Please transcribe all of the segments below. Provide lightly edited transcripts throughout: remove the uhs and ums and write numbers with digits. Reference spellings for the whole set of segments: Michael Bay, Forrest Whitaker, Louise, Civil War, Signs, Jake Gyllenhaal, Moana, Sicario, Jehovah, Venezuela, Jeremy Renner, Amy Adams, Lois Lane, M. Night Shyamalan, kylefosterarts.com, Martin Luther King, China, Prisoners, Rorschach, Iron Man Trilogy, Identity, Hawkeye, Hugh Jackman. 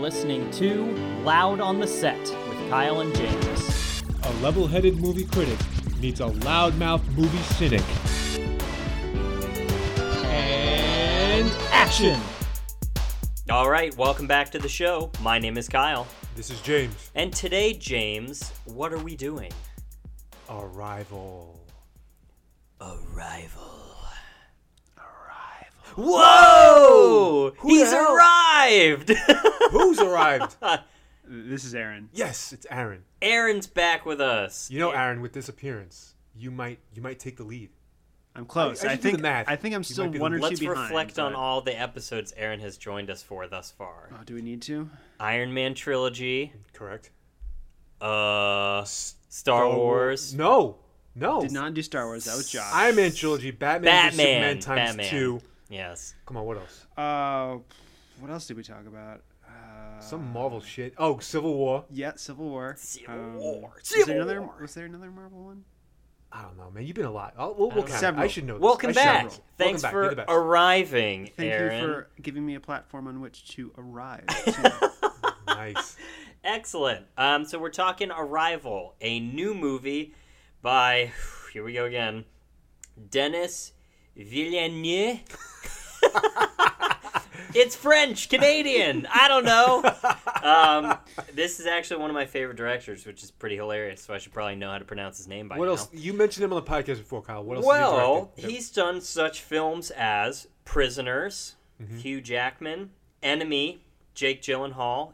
listening to Loud on the Set with Kyle and James. A level-headed movie critic meets a loudmouth movie cynic. And action! All right, welcome back to the show. My name is Kyle. This is James. And today, James, what are we doing? Arrival. Whoa! He's arrived! Who's arrived? This is Aaron. Yes, it's Aaron. Aaron's back with us. You know, Aaron, with this appearance, you might take the lead. I'm close. I think I'm still one or two behind. Let's reflect on all the episodes Aaron has joined us for thus far. Oh, do we need to? Iron Man Trilogy. Correct. Star Wars. No. Did not do Star Wars. That was Josh. Iron Man Trilogy, Batman vs. Superman times 2. Yes. Come on, what else? What else did we talk about? Some Marvel shit. Oh, Civil War. Yeah, Civil War. Was there another Marvel one? I don't know, man. You've been a lot. We'll count. I should know this. Welcome back. Thanks for arriving, Aaron. Thank you for giving me a platform on which to arrive. Nice. Excellent. So we're talking Arrival, a new movie by, here we go again, Denis Villeneuve. It's French, Canadian. I don't know. This is actually one of my favorite directors, which is pretty hilarious. So I should probably know how to pronounce his name by now. What else? You mentioned him on the podcast before, Kyle. What else? Well, he's done such films as Prisoners, Hugh Jackman, Enemy, Jake Gyllenhaal,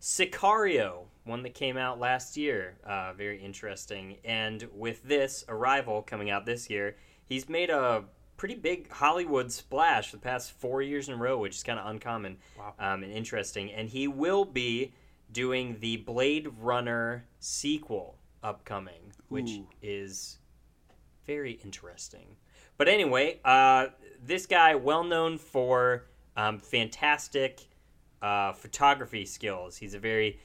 Sicario, one that came out last year, very interesting. And with this Arrival coming out this year, he's made a pretty big Hollywood splash the past 4 years in a row, which is kind of uncommon. Wow. And interesting. And he will be doing the Blade Runner sequel upcoming, which is very interesting. But anyway, this guy, well known for fantastic photography skills. He's a very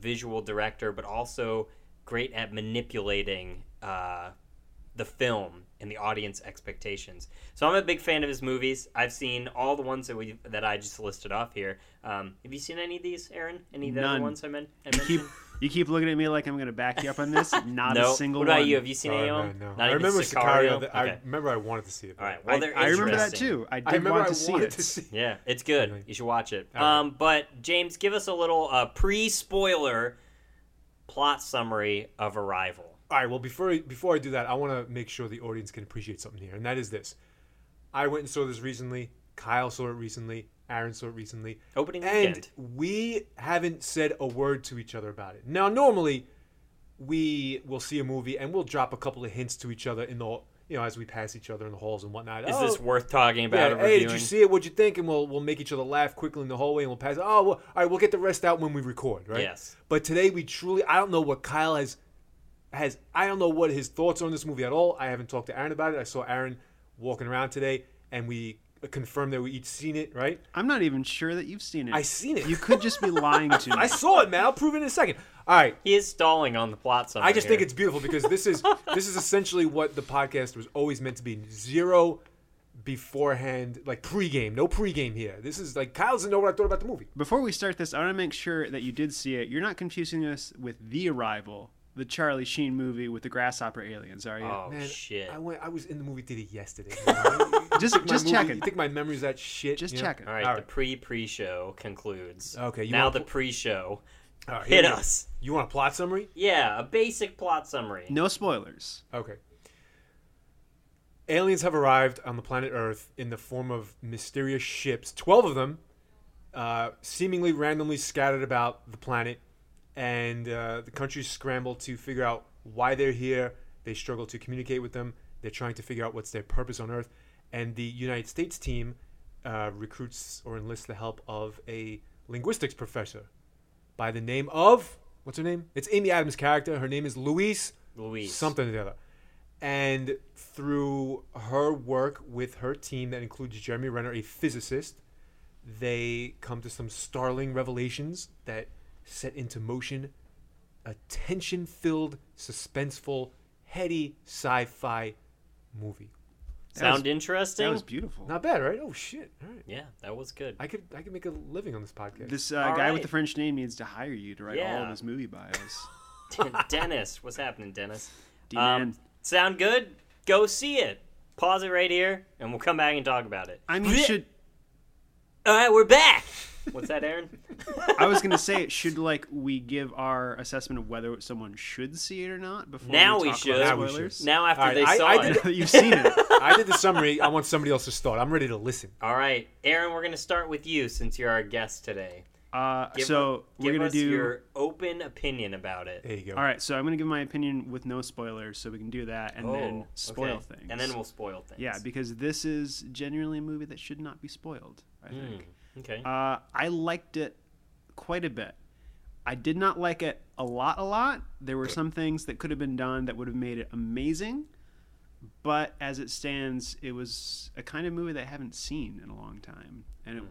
visual director, but also great at manipulating the film and the audience expectations. So I'm a big fan of his movies. I've seen all the ones that I just listed off here. Have you seen any of these, Aaron? Any of the other ones I mentioned? You keep looking at me like I'm going to back you up on this. Not a single one. What about you? Have you seen any of them? No. I remember Sicario. Okay. I remember I wanted to see it. All right. Well, I remember that too. I wanted to see it. Yeah, it's good. You should watch it. But James, give us a little pre-spoiler plot summary of Arrival. All right, well, before I do that, I want to make sure the audience can appreciate something here, and that is this. I went and saw this recently. Kyle saw it recently. Aaron saw it recently. Opening weekend. And we haven't said a word to each other about it. Now, normally, we will see a movie, and we'll drop a couple of hints to each other in the, you know, as we pass each other in the halls and whatnot. Is this worth talking about? Yeah, hey, did you see it? What'd you think? And we'll make each other laugh quickly in the hallway, and we'll pass it. Oh, well, all right, we'll get the rest out when we record, right? Yes. But today, we truly, I don't know what Kyle has... I don't know what his thoughts are on this movie at all. I haven't talked to Aaron about it. I saw Aaron walking around today, and we confirmed that we each seen it, right? I'm not even sure that you've seen it. I seen it. You could just be lying to me. I saw it, man. I'll prove it in a second. All right. He is stalling on the plot somewhere. I just think it's beautiful because this is essentially what the podcast was always meant to be. Zero beforehand, like pregame. No pregame here. This is like Kyle doesn't know what I thought about the movie. Before we start this, I want to make sure that you did see it. You're not confusing us with The Arrival, the Charlie Sheen movie with the grasshopper aliens, are you? Oh, man, shit. I was in the movie theater yesterday. just checking. You think my memory's that shit? Just checking. All right, the pre-show concludes. Okay. Now the pre-show. Right, hit us. You want a plot summary? Yeah, a basic plot summary. No spoilers. Okay. Aliens have arrived on the planet Earth in the form of mysterious ships, 12 of them, seemingly randomly scattered about the planet. And the countries scramble to figure out why they're here. They struggle to communicate with them. They're trying to figure out what's their purpose on Earth. And the United States team recruits or enlists the help of a linguistics professor by the name of... What's her name? It's Amy Adams' character. Her name is Louise. Something or the other. And through her work with her team that includes Jeremy Renner, a physicist, they come to some startling revelations that... set into motion a tension-filled, suspenseful, heady sci-fi movie. Sound interesting? That was beautiful. Not bad, right? Oh shit! All right. Yeah, that was good. I could make a living on this podcast. This guy with the French name needs to hire you to write all of his movie bios. Dennis, what's happening, Dennis? Sound good? Go see it. Pause it right here, and we'll come back and talk about it. I mean, all right, we're back. What's that, Aaron? I was gonna say, should we give our assessment of whether someone should see it or not before we talk about spoilers? Now after they saw it, you've seen it. I did the summary. I want somebody else's thought. I'm ready to listen. All right, Aaron, we're gonna start with you since you're our guest today. Give us your open opinion about it. There you go. All right, so I'm gonna give my opinion with no spoilers, so we can do that and then spoil things. And then we'll spoil things. Yeah, because this is genuinely a movie that should not be spoiled, I think. Okay. I liked it quite a bit. I did not like it a lot. There were some things that could have been done that would have made it amazing, but as it stands, it was a kind of movie that I haven't seen in a long time, and it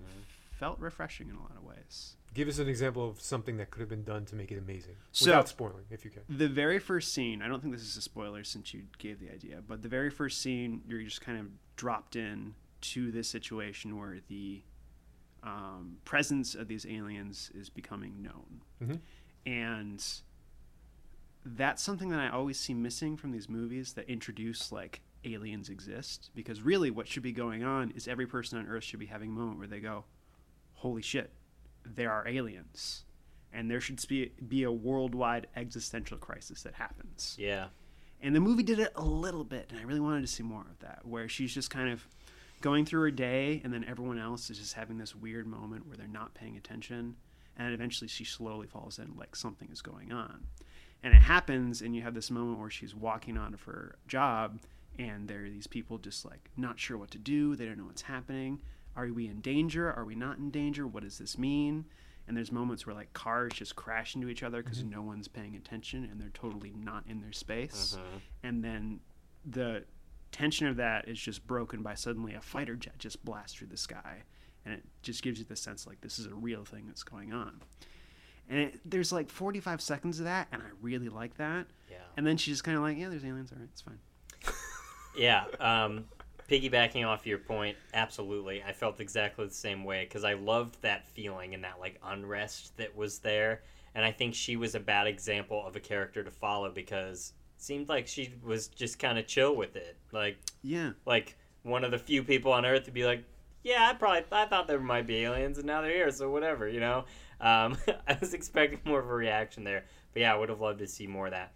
felt refreshing in a lot of ways. Give us an example of something that could have been done to make it amazing, without spoiling, if you can. The very first scene, I don't think this is a spoiler since you gave the idea, but the very first scene, you're just kind of dropped in to this situation where the presence of these aliens is becoming known. Mm-hmm. And that's something that I always see missing from these movies that introduce like aliens exist, because really what should be going on is every person on Earth should be having a moment where they go, holy shit, there are aliens, and there should be a worldwide existential crisis that happens. Yeah. And the movie did it a little bit, and I really wanted to see more of that, where she's just kind of going through her day, and then everyone else is just having this weird moment where they're not paying attention, and eventually she slowly falls in like something is going on. And it happens, and you have this moment where she's walking out of her job, and there are these people just like not sure what to do. They don't know what's happening. Are we in danger? Are we not in danger? What does this mean? And there's moments where like cars just crash into each other because no one's paying attention, and they're totally not in their space. And then the tension of that is just broken by suddenly a fighter jet just blasts through the sky, and it just gives you the sense like this is a real thing that's going on. And there's like 45 seconds of that, and I really like that. Yeah. And then she's just kind of like, yeah, there's aliens, all right, it's fine. Yeah. Piggybacking off your point, absolutely. I felt exactly the same way, because I loved that feeling and that like unrest that was there, and I think she was a bad example of a character to follow, because seemed like she was just kind of chill with it. Like, yeah, like one of the few people on Earth to be like, yeah, I thought there might be aliens, and now they're here, so whatever, you know. I was expecting more of a reaction there, but yeah, I would have loved to see more of that.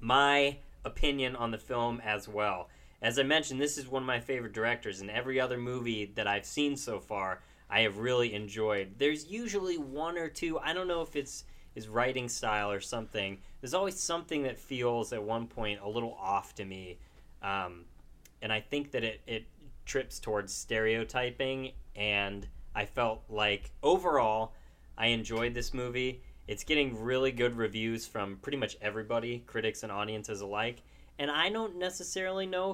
My opinion on the film as well, as I mentioned, this is one of my favorite directors, and every other movie that I've seen so far, I have really enjoyed. There's usually one or two, I don't know if it's his writing style or something, there's always something that feels at one point a little off to me, and I think that it trips towards stereotyping, and I felt like overall I enjoyed this movie. It's getting really good reviews from pretty much everybody, critics and audiences alike, and I don't necessarily know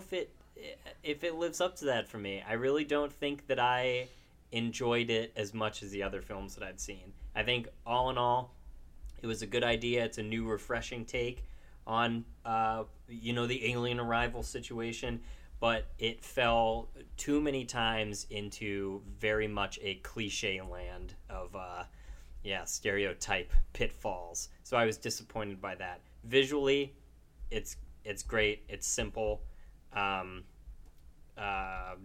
if it lives up to that for me. I really don't think that I enjoyed it as much as the other films that I've seen. I think all in all, it was a good idea. It's a new, refreshing take on, the alien arrival situation, but it fell too many times into very much a cliche land of, stereotype pitfalls. So I was disappointed by that. Visually, it's great. It's simple.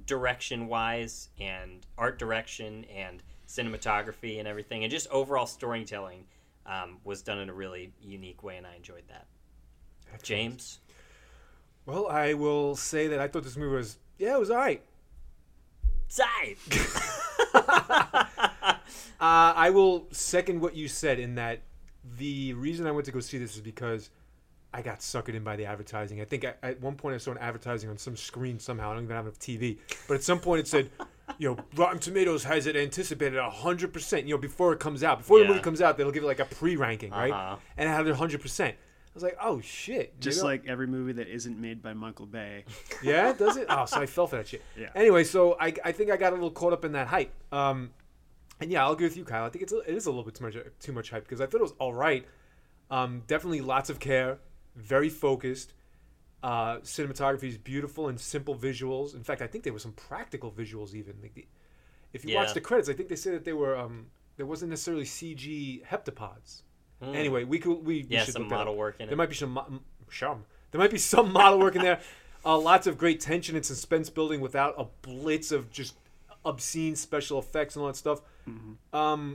Direction-wise, and art direction, and cinematography, and everything, and just overall storytelling was done in a really unique way, and I enjoyed that. Excellent. James? Well, I will say that I thought this movie was, it was all right. It's all right. I will second what you said in that the reason I went to go see this is because I got suckered in by the advertising. I think at one point I saw an advertising on some screen somehow. I don't even have enough TV. But at some point it said, Rotten Tomatoes has it anticipated 100%. Before it comes out. Before the movie comes out, they'll give it like a pre-ranking, right? And it had it 100%. I was like, oh, shit. Just like every movie that isn't made by Michael Bay. Yeah, does it? Oh, so I fell for that shit. Yeah. Anyway, so I think I got a little caught up in that hype. And yeah, I'll agree with you, Kyle. I think it is a little bit too much hype, because I thought it was all right. Definitely lots of care. Very focused, Cinematography is beautiful and simple visuals. In fact, I think there were some practical visuals even. If you watch the credits, I think they said that they were there wasn't necessarily CG heptapods. Anyway, we should some look model work in there. There might be some model work in there. Lots of great tension and suspense building without a blitz of just obscene special effects and all that stuff. Mm-hmm.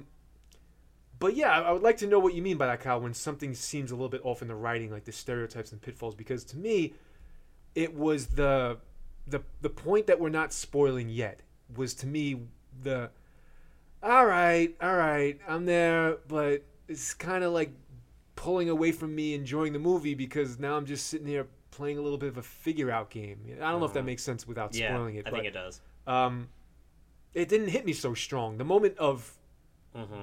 But yeah, I would like to know what you mean by that, Kyle, when something seems a little bit off in the writing, like the stereotypes and pitfalls, because to me, it was the point that we're not spoiling yet was, to me, the all right, I'm there, but it's kind of like pulling away from me enjoying the movie because now I'm just sitting here playing a little bit of a figure-out game. I don't know if that makes sense without spoiling it. I think it does. It didn't hit me so strong. The moment of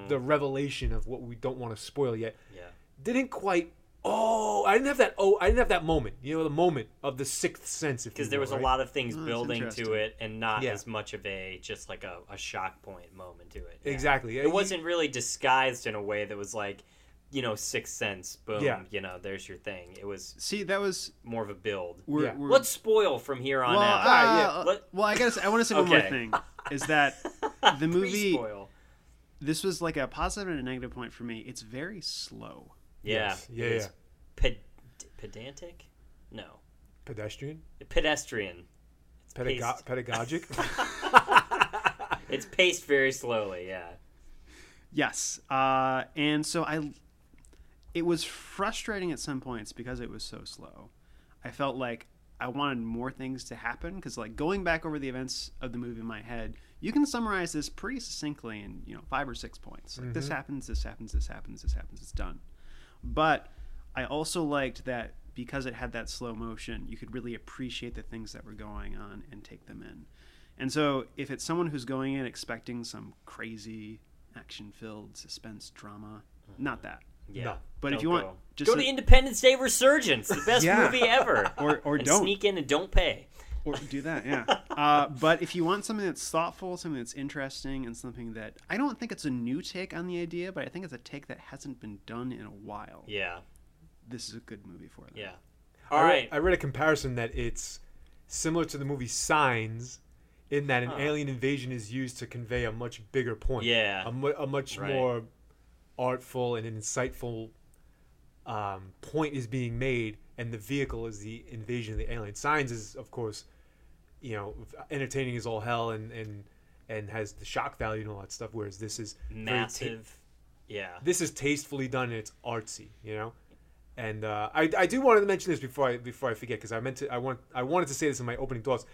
the revelation of what we don't want to spoil yet didn't quite. I didn't have that moment. You know, the moment of the Sixth Sense, because there was a lot of things building to it, and not as much of a just like a shock point moment to it. Yeah. Exactly, it wasn't really disguised in a way that was like, you know, Sixth Sense, boom, you know, there's your thing. It was that was more of a build. We're let's spoil from here on out. I guess I want to say one more thing is that the movie. This was like a positive and a negative point for me. It's very slow. Pedantic? No. Pedestrian? Pedestrian. It's pedagogic? It's paced very slowly, Yes. And so it was frustrating at some points because it was so slow. I felt like I wanted more things to happen because, like, going back over the events of the movie in my head, you can summarize this pretty succinctly in, 5 or 6 points. Like, this happens, it's done. But I also liked that because it had that slow motion, you could really appreciate the things that were going on and take them in. And so if it's someone who's going in expecting some crazy action-filled suspense drama, not that. Yeah. No, but if you want, just go to Independence Day Resurgence, the best movie ever. Or and don't. Sneak in and don't pay. Or do that, yeah. But if you want something that's thoughtful, something that's interesting, and something that I don't think it's a new take on the idea, but I think it's a take that hasn't been done in a while. Yeah. This is a good movie for them. Yeah. All right. I read a comparison that it's similar to the movie Signs in that an alien invasion is used to convey a much bigger point. Yeah. A much more artful and an insightful point is being made, and the vehicle is the invasion of the alien. Signs is, of course, entertaining as all hell and has the shock value and all that stuff, whereas this is massive. This is tastefully done and it's artsy, And I do want to mention this before I forget, because I wanted to say this in my opening thoughts,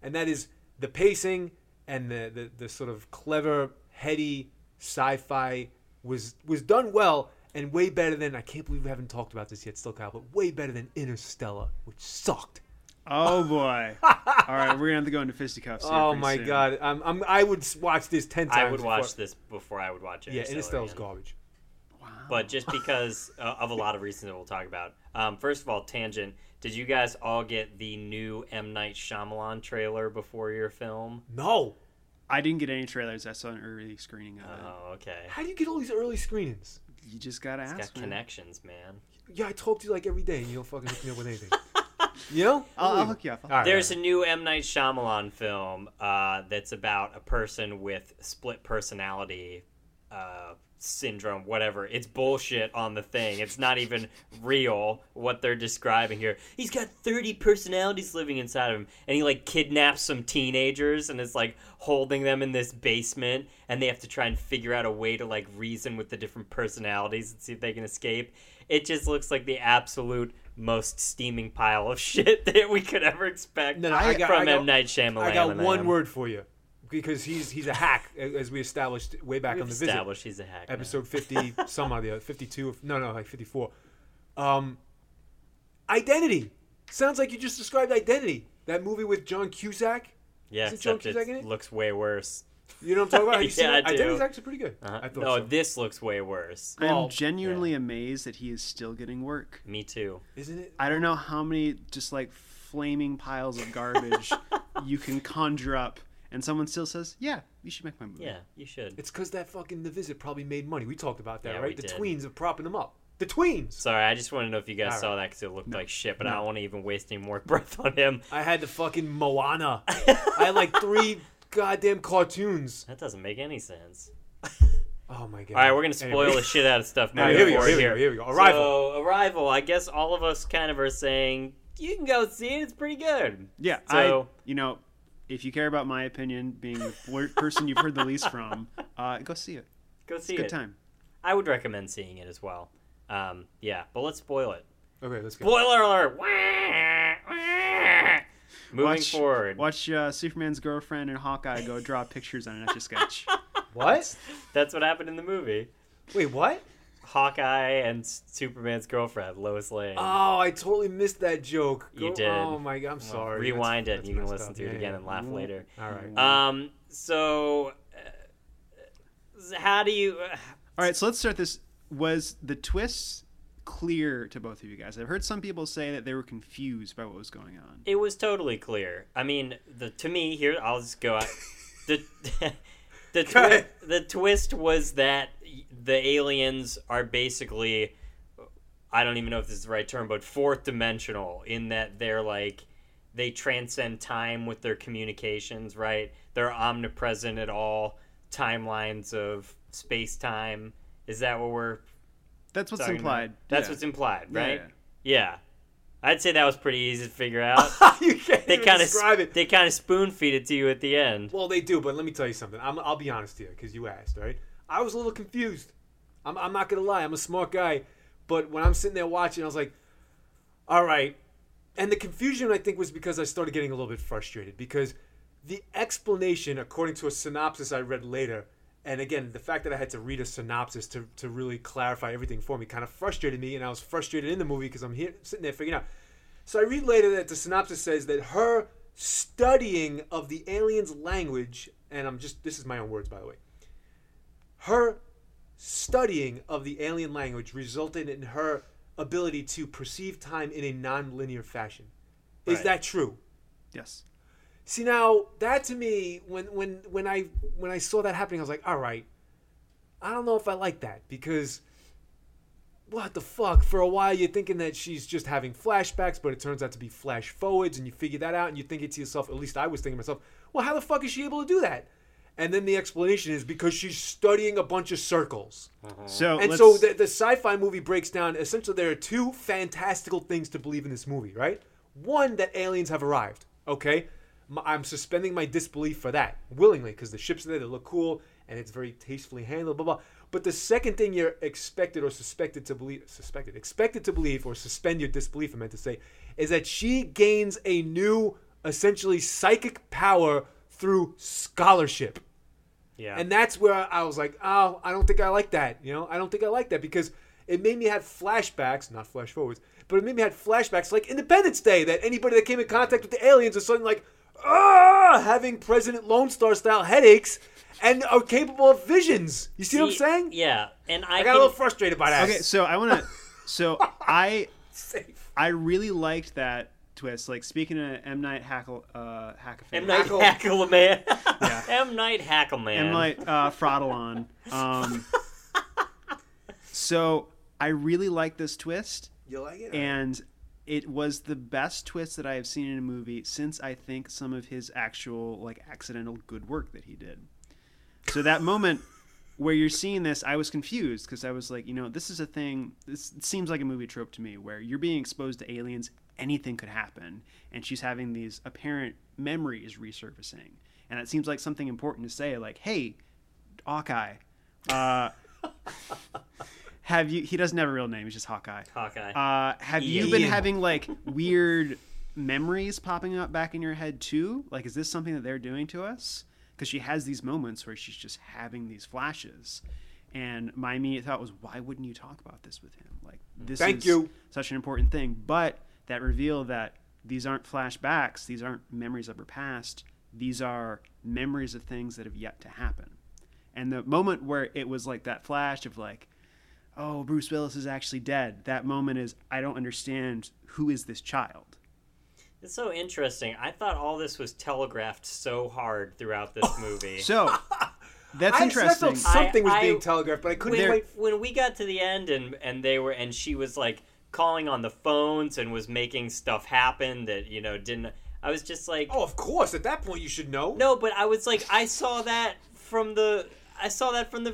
and that is the pacing and the sort of clever, heady sci-fi was done well. And way better than, I can't believe we haven't talked about this yet still, Kyle, but way better than Interstellar, which sucked. Oh, boy. All right, we're going to have to go into fisticuffs here pretty soon. God. I would watch this 10 times. I would watch this before I would watch Interstellar. Yeah, Interstellar's garbage. Wow. But just because of a lot of reasons that we'll talk about. First of all, tangent, did you guys all get the new M. Night Shyamalan trailer before your film? No. I didn't get any trailers. I saw an early screening of it. Oh, okay. How do you get all these early screenings? You just gotta ask. It's got connections, man. Yeah, I talk to you like every day, and you don't fucking hook me up with anything. I'll hook you up. Right, there's a new M. Night Shyamalan film that's about a person with split personality syndrome, whatever. It's bullshit on the thing. It's not even real what they're describing here. He's got 30 personalities living inside of him, and he like kidnaps some teenagers and is like holding them in this basement, and they have to try and figure out a way to like reason with the different personalities and see if they can escape. It just looks like the absolute most steaming pile of shit that we could ever expect from M. Night Shyamalan. I got one word for you. Because he's a hack, as we established way back on The Visit. He's a hack. Episode 50, some or the other, 52, like 54. Identity. Sounds like you just described Identity. That movie with John Cusack. Yeah, isn't John Cusack in it? Looks way worse. You know what I'm talking about? Have you seen it? Identity's actually pretty good. Uh-huh. I thought this looks way worse. I'm genuinely amazed that he is still getting work. Me too. Isn't it? I don't know how many just like flaming piles of garbage you can conjure up. And someone still says, yeah, you should make my movie. Yeah, you should. It's because that fucking The Visit probably made money. We talked about that, right? The tweens are propping them up. The tweens. Sorry, I just want to know if you guys saw that because it looked like shit, but I don't want to even waste any more breath on him. I had the fucking Moana. I had like 3 goddamn cartoons. That doesn't make any sense. Oh my god. All right, we're going to spoil the shit out of stuff. Now, here we go. Arrival. So, Arrival, I guess all of us kind of are saying, you can go see it. It's pretty good. Yeah. So, if you care about my opinion being the person you've heard the least from, go see it. Go see it. It's a good time. I would recommend seeing it as well. But let's spoil it. Okay, let's go. Spoiler alert! Moving forward. Watch Superman's girlfriend and Hawkeye go draw pictures on an Etch a Sketch. What? That's what happened in the movie. Wait, what? Hawkeye and Superman's girlfriend, Lois Lane. Oh, I totally missed that joke. You did. Oh my god, I'm sorry. Rewind it. You can listen to it again and laugh later. All right. How do you? All right. So let's start this. Was the twist clear to both of you guys? I've heard some people say that they were confused by what was going on. It was totally clear. I mean, to me here, I'll just go out. The twist was that the aliens are basically, I don't even know if this is the right term, but fourth dimensional, in that they're like, they transcend time with their communications, right? They're omnipresent at all timelines of space-time. Is that what we're... That's what's implied. About? That's what's implied, right? Yeah. I'd say that was pretty easy to figure out. You can't describe it. They kind of spoon-feed it to you at the end. Well, they do, but let me tell you something. I'll be honest here, because you asked, right? I was a little confused. I'm not going to lie. I'm a smart guy. But when I'm sitting there watching, I was like, all right. And the confusion, I think, was because I started getting a little bit frustrated. Because the explanation, according to a synopsis I read later, and again, the fact that I had to read a synopsis to really clarify everything for me kind of frustrated me, and I was frustrated in the movie because I'm here sitting there figuring out. So I read later that the synopsis says that her studying of the aliens' language, and this is my own words, by the way. Her studying of the alien language resulted in her ability to perceive time in a non-linear fashion. Right. Is that true? Yes. See, now that to me, when I saw that happening, I was like, all right, I don't know if I like that, because what the fuck? For a while you're thinking that she's just having flashbacks, but it turns out to be flash forwards, and you figure that out, and you think it to yourself, at least I was thinking to myself, well, how the fuck is she able to do that? And then the explanation is because she's studying a bunch of circles. Uh-huh. So the sci-fi movie breaks down, essentially there are 2 fantastical things to believe in this movie, right? One, that aliens have arrived, okay? I'm suspending my disbelief for that willingly, because the ships are there, they look cool, and it's very tastefully handled, blah, blah. But the second thing you're expected to believe, or suspend your disbelief, I meant to say, is that she gains a new, essentially psychic power through scholarship. Yeah. And that's where I was like, oh, I don't think I like that. I don't think I like that, because it made me have flashbacks, not flash forwards, but it made me have flashbacks like Independence Day, that anybody that came in contact with the aliens was suddenly like, having President Lone Star style headaches and are capable of visions. You see what I'm saying? Yeah. And I got a little frustrated by that. Okay, so I want to I really liked that twist. Like, speaking of M. Night Hackleman. Yeah. M. Night Hackleman. M. Night Frodelon. So I really like this twist. You like it? And it was the best twist that I have seen in a movie since, I think, some of his actual, accidental good work that he did. So that moment where you're seeing this, I was confused, because I was like, this is a thing. This seems like a movie trope to me, where you're being exposed to aliens, anything could happen, and she's having these apparent memories resurfacing. And it seems like something important to say, like, hey, Hawkeye, he doesn't have a real name, he's just Hawkeye. Have you been having weird memories popping up back in your head too? Like, is this something that they're doing to us? Because she has these moments where she's just having these flashes. And my immediate thought was, why wouldn't you talk about this with him? Like, this is such an important thing. But that reveal that these aren't flashbacks, these aren't memories of her past, these are memories of things that have yet to happen. And the moment where it was like that flash of oh, Bruce Willis is actually dead. That moment is, I don't understand, who is this child? It's so interesting. I thought all this was telegraphed so hard throughout this movie. So That's interesting. I felt something was being telegraphed, but I couldn't wait. When we got to the end and they were, and she was like calling on the phones and was making stuff happen that, you know, didn't. I was just like, oh, of course. At that point, you should know. No, but I was like, I saw that from the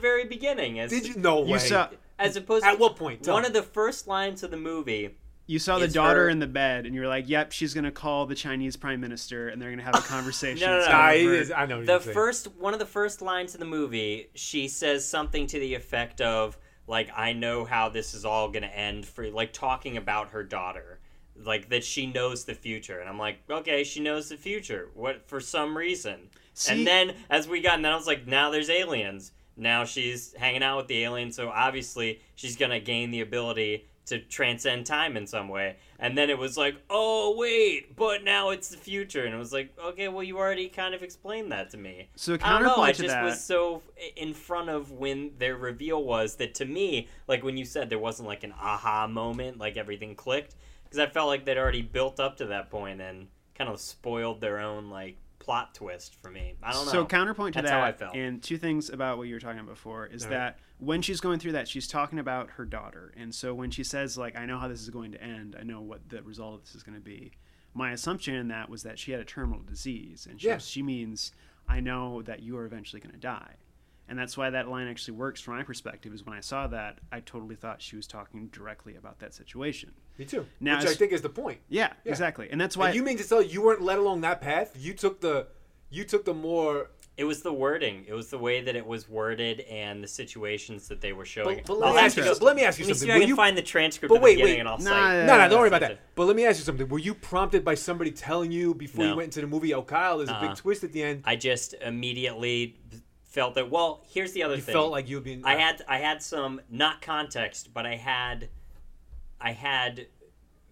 very beginning. As, did you? No way. You saw, as opposed to, at what point? One of the first lines of the movie. You saw the daughter in the bed, and you were like, yep, she's going to call the Chinese prime minister, and they're going to have a conversation. I know what you're saying. One of the first lines in the movie, she says something to the effect of, like, I know how this is all going to end, for, like, talking about her daughter. Like, that she knows the future. And I'm like, okay, she knows the future. What, for some reason. See? And then, as we got in, I was like, now there's aliens. Now she's hanging out with the aliens, so obviously she's going to gain the ability to transcend time in some way. And then it was like, oh, wait, but now it's the future. And it was like, okay, well, you already kind of explained that to me. So I don't know, I just was so in front of when their reveal was that to me, like when you said there wasn't like an aha moment, like everything clicked, because I felt like they'd already built up to that point and kind of spoiled their own like plot twist for me. I don't know. So counterpoint to that, how I felt. And two things about what you were talking about before is that when she's going through that, she's talking about her daughter. And so when she says, like, I know how this is going to end, I know what the result of this is going to be, my assumption in that was that she had a terminal disease. And she means, I know that you are eventually going to die. And that's why that line actually works from my perspective, is when I saw that, I totally thought she was talking directly about that situation. Me too. Now, which I think is the point. Yeah, yeah, exactly. And that's why... And you mean to tell you weren't led along that path? You took the more... It was the wording. It was the way that it was worded and the situations that they were showing. But let me ask you something. Let me see if I can find the transcript at the beginning and I'll say... No, don't worry about that. But let me ask you something. Were you prompted by somebody telling you before you went into the movie, oh, Kyle, there's a big twist at the end? I just immediately felt that... Well, here's the other thing. You felt like you were being... I had some, not context, but I had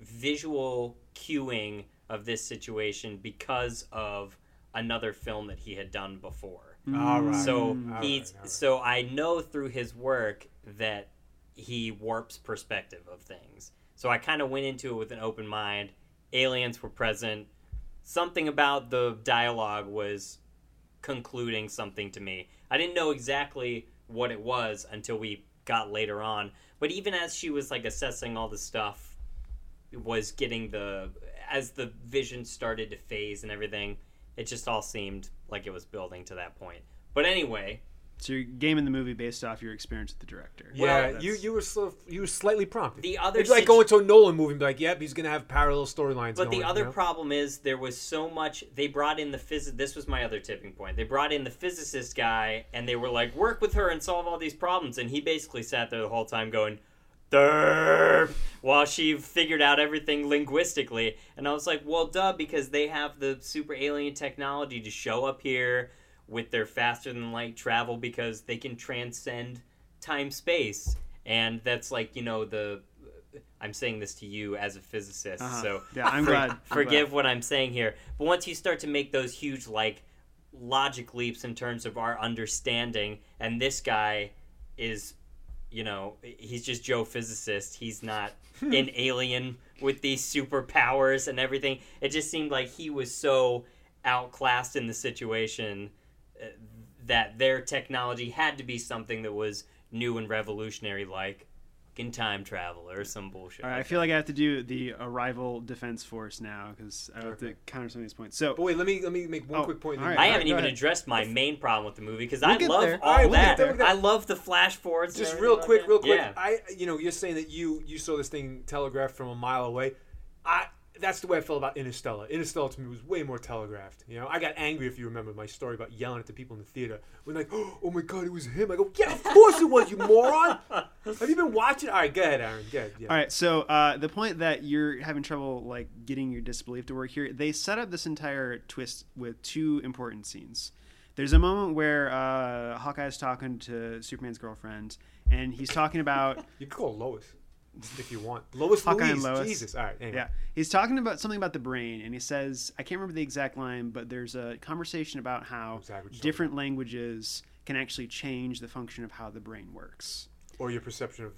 visual cueing of this situation because of another film that he had done before. All right. So I know through his work that he warps perspective of things. So I kind of went into it with an open mind. Aliens were present. Something about the dialogue was concluding something to me. I didn't know exactly what it was until we got later on. But even as she was like assessing all the stuff, was getting as the vision started to phase and everything, it just all seemed like it was building to that point. But anyway, so you're gaming the movie based off your experience with the director. Yeah, well, you were slightly prompted. The other it's like going to a Nolan movie and be like, yep, he's going to have parallel storylines. But the other problem is there was so much. They brought in the physicist. This was my other tipping point. They brought in the physicist guy, and they were like, work with her and solve all these problems. And he basically sat there the whole time going, derp, while she figured out everything linguistically. And I was like, well, duh, because they have the super alien technology to show up here with their faster than light travel because they can transcend time space. And that's like, you know, I'm saying this to you as a physicist, so yeah, I'm glad. Forgive what I'm saying here. But once you start to make those huge, like, logic leaps in terms of our understanding, and this guy is... You know, he's just Joe Physicist. He's not an alien with these superpowers and everything. It just seemed like he was so outclassed in the situation that their technology had to be something that was new and revolutionary, like fucking time travel or some bullshit. All right, I feel like I have to do the Arrival Defense Force now because I have to counter some of these points. So, but wait, let me make one quick point. Right, I haven't even addressed my main problem with the movie because I love all that. I love the flash forwards. Just real quick. Yeah. You're saying that you saw this thing telegraphed from a mile away. That's the way I felt about Interstellar. Interstellar to me was way more telegraphed. You know, I got angry, if you remember my story about yelling at the people in the theater. When like, oh my God, it was him. I go, yeah, of course it was, you moron. Have you been watching? All right, go ahead, Aaron. Go ahead. Yeah. All right, so the point that you're having trouble like getting your disbelief to work here, they set up this entire twist with two important scenes. There's a moment where Hawkeye is talking to Superman's girlfriend, and he's talking about... You could call Lois. If you want. Hawkeye and Lois. Jesus. All right. Anyway. Yeah. He's talking about something about the brain, and he says, I can't remember the exact line, but there's a conversation about how different languages can actually change the function of how the brain works. Or your perception of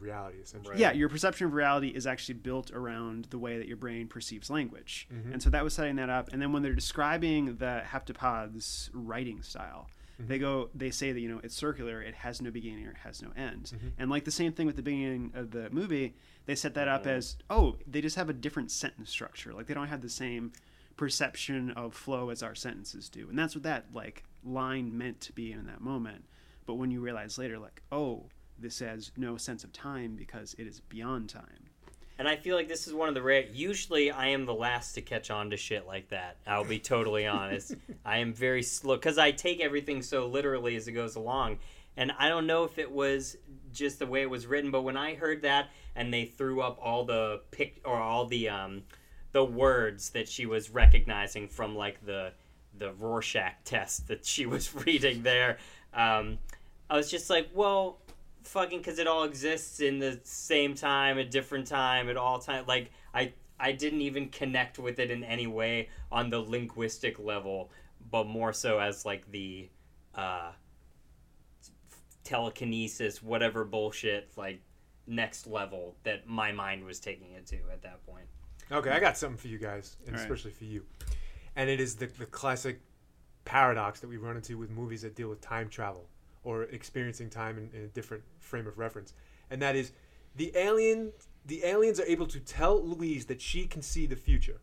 reality, essentially. Right. Yeah, your perception of reality is actually built around the way that your brain perceives language. Mm-hmm. And so that was setting that up. And then when they're describing the heptapods' writing style, Mm-hmm. They say that, you know, it's circular, it has no beginning or it has no end. Mm-hmm. And like the same thing with the beginning of the movie, they set that up as, oh, they just have a different sentence structure. Like they don't have the same perception of flow as our sentences do. And that's what that like line meant to be in that moment. But when you realize later, like, oh, this has no sense of time because it is beyond time. And I feel like this is one of the rare... Usually, I am the last to catch on to shit like that. I'll be totally honest. I am very slow, because I take everything so literally as it goes along. And I don't know if it was just the way it was written, but when I heard that and they threw up all the words that she was recognizing from, like, the Rorschach test that she was reading there, I was just like, well... fucking, because it all exists in the same time, a different time, at all time. Like, I didn't even connect with it in any way on the linguistic level, but more so as, like, the telekinesis, whatever bullshit, like, next level that my mind was taking it to at that point. Okay, I got something for you guys, and all especially right. for you. And it is the classic paradox that we run into with movies that deal with time travel, or experiencing time in a different frame of reference. And that is, the aliens are able to tell Louise that she can see the future,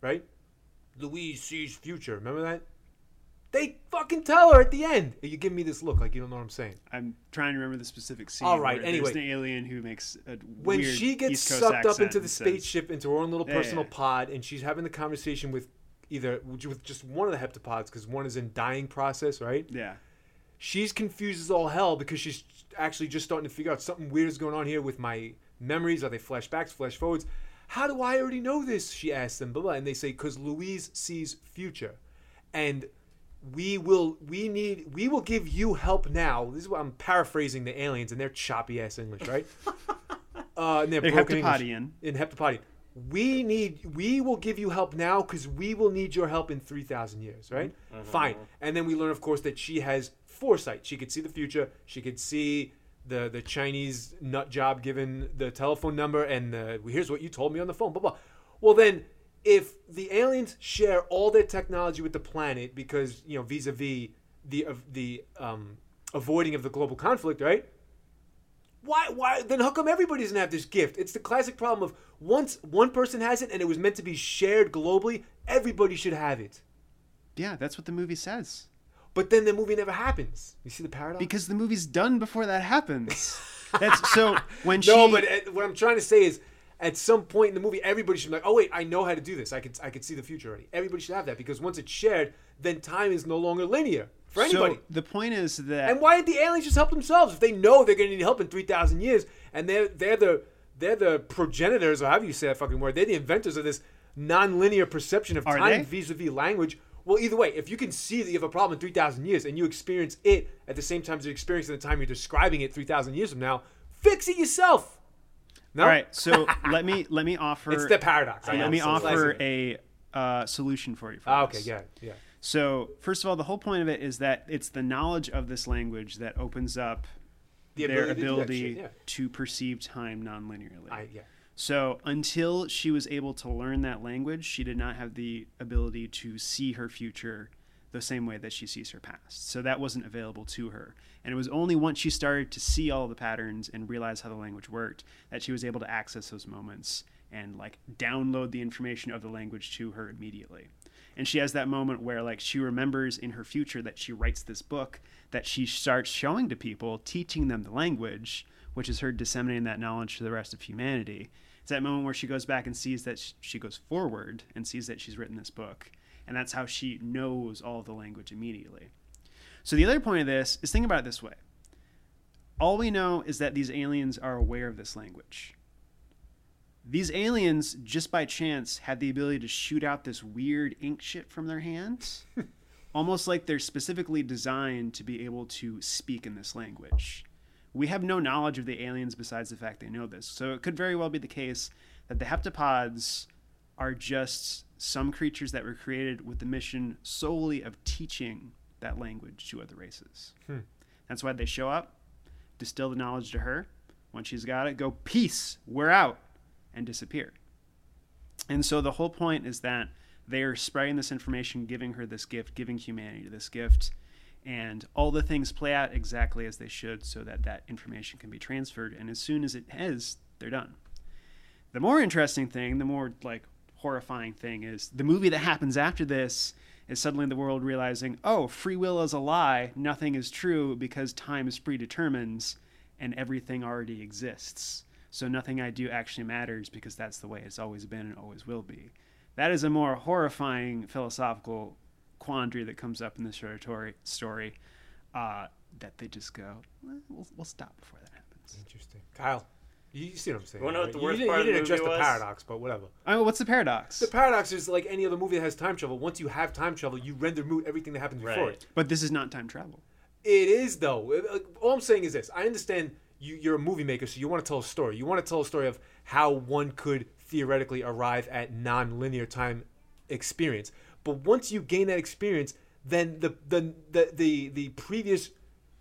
right? Louise sees future. Remember that? They fucking tell her at the end. You give me this look like you don't know what I'm saying. I'm trying to remember the specific scene. All right, anyway. There's an alien who makes a when weird she gets East Coast sucked up into the spaceship, into her own little personal pod, and she's having the conversation with either with just one of the heptapods, because one is in dying process, right? Yeah. She's confused as all hell because she's actually just starting to figure out something weird is going on here with my memories. Are they flashbacks, flash forwards? How do I already know this? She asks them, blah, blah. And they say, because Louise sees future. And we will give you help now. This is what I'm paraphrasing the aliens and their choppy ass English, right? And they're broken heptapodian. English, in heptapodian. We will give you help now because we will need your help in 3,000 years, right? Mm-hmm. Fine. And then we learn, of course, that she has foresight. She could see the future. She could see the Chinese nut job given the telephone number and here's what you told me on the phone, blah, blah. Well, then, if the aliens share all their technology with the planet because, you know, vis-a-vis the avoiding of the global conflict, right? Why? Then how come everybody doesn't have this gift? It's the classic problem of once one person has it and it was meant to be shared globally, everybody should have it. Yeah, that's what the movie says. But then the movie never happens. You see the paradox? Because the movie's done before that happens. That's so when she... No, but what I'm trying to say is at some point in the movie, everybody should be like, oh, wait, I know how to do this. I could see the future already. Everybody should have that because once it's shared, then time is no longer linear. For anybody. So the point is that... And why did the aliens just help themselves? If they know they're going to need help in 3,000 years, and they're the progenitors, or however you say that fucking word, they're the inventors of this non-linear perception of time vis-a-vis language. Well, either way, if you can see that you have a problem in 3,000 years and you experience it at the same time as you experience it at the time you're describing it 3,000 years from now, fix it yourself. No? All right, so let me offer... It's the paradox. Let me offer a solution for you. Okay, yeah. So, first of all, the whole point of it is that it's the knowledge of this language that opens up their ability to perceive time non-linearly. So, until she was able to learn that language, she did not have the ability to see her future the same way that she sees her past. So, that wasn't available to her. And it was only once she started to see all the patterns and realize how the language worked that she was able to access those moments and, like, download the information of the language to her immediately. And she has that moment where, like, she remembers in her future that she writes this book that she starts showing to people, teaching them the language, which is her disseminating that knowledge to the rest of humanity. It's that moment where she goes back and sees that she goes forward and sees that she's written this book. And that's how she knows all the language immediately. So the other point of this is, think about it this way. All we know is that these aliens are aware of this language. These aliens, just by chance, had the ability to shoot out this weird ink shit from their hands, almost like they're specifically designed to be able to speak in this language. We have no knowledge of the aliens besides the fact they know this. So it could very well be the case that the heptapods are just some creatures that were created with the mission solely of teaching that language to other races. That's why they show up, distill the knowledge to her. Once she's got it, go, peace, we're out. And disappear. And so the whole point is that they are spreading this information, giving her this gift, giving humanity this gift, and all the things play out exactly as they should so that that information can be transferred. And as soon as it has, they're done. The more interesting thing, the more like horrifying thing is the movie that happens after this is suddenly the world realizing, oh, free will is a lie. Nothing is true because time is predetermined and everything already exists. So nothing I do actually matters because that's the way it's always been and always will be. That is a more horrifying philosophical quandary that comes up in this short story that they just go, we'll stop before that happens. Interesting. Kyle, you see what I'm saying? You know what the worst part of the movie was? You didn't address the paradox, but whatever. I mean, what's the paradox? The paradox is like any other movie that has time travel. Once you have time travel, you render moot everything that happens before it. But this is not time travel. It is, though. All I'm saying is this. I understand you're a movie maker, so you want to tell a story. You want to tell a story of how one could theoretically arrive at non-linear time experience. But once you gain that experience, then the previous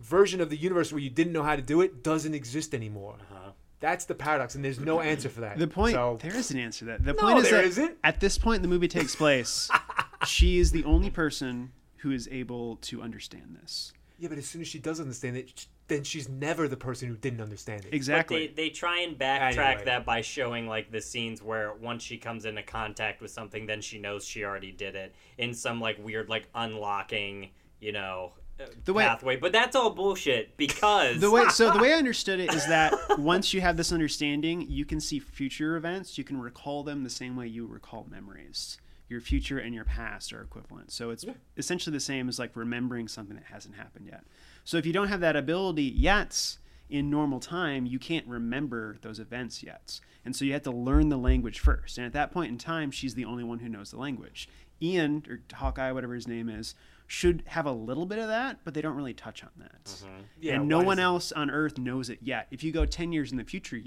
version of the universe where you didn't know how to do it doesn't exist anymore. Uh-huh. That's the paradox, and there's no answer for that. The point, so, there is an answer to that. The point is that isn't. At this point the movie takes place, she is the only person who is able to understand this. Yeah, but as soon as she does understand it, then she's never the person who didn't understand it. Exactly. But they try and backtrack that by showing like the scenes where once she comes into contact with something, then she knows she already did it in some like weird like unlocking, you know, pathway. But that's all bullshit because the way I understood it is that once you have this understanding, you can see future events. You can recall them the same way you recall memories. Your future and your past are equivalent. So it's essentially the same as like remembering something that hasn't happened yet. So if you don't have that ability yet in normal time, you can't remember those events yet. And so you have to learn the language first. And at that point in time, she's the only one who knows the language. Ian, or Hawkeye, whatever his name is, should have a little bit of that, but they don't really touch on that. Mm-hmm. Yeah, and no one else on Earth knows it yet. If you go 10 years in the future,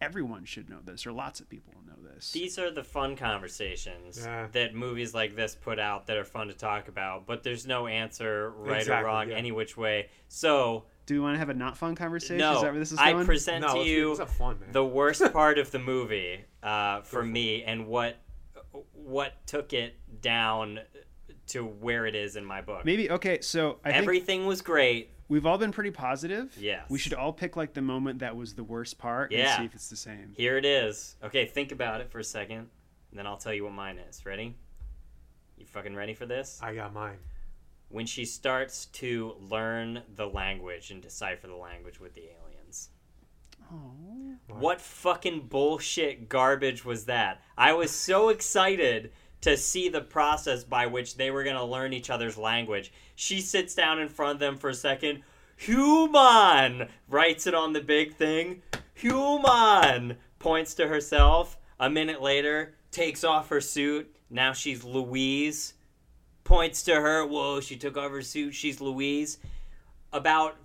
everyone should know this, or lots of people will know this. These are the fun conversations that movies like this put out that are fun to talk about, but there's no answer or wrong any which way. So, do you want to have a not fun conversation? No, is that where this is going? I present to you the worst part of the movie for me and what took it down to where it is in my book. Everything was great. We've all been pretty positive. Yes. We should all pick like the moment that was the worst part and see if it's the same. Here it is. Okay, think about it for a second, and then I'll tell you what mine is. Ready? You fucking ready for this? I got mine. When she starts to learn the language and decipher the language with the aliens. Oh. What fucking bullshit garbage was that? I was so excited to see the process by which they were going to learn each other's language. She sits down in front of them for a second. Human! Writes it on the big thing. Human! Points to herself. A minute later, takes off her suit. Now she's Louise. Points to her. Whoa, she took off her suit. She's Louise. About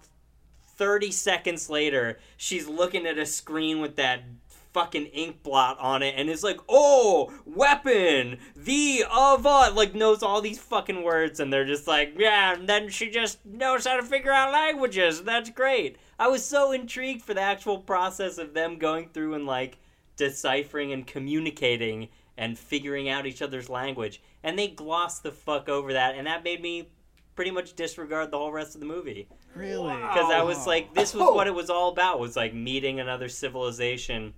30 seconds later, she's looking at a screen with that fucking ink blot on it and is like, oh, weapon, the of like knows all these fucking words, and they're just like, yeah, and then she just knows how to figure out languages. That's great. I was so intrigued for the actual process of them going through and like deciphering and communicating and figuring out each other's language, and they glossed the fuck over that, and that made me pretty much disregard the whole rest of the movie. Really? Because I was like, this was what it was all about, was like meeting another civilization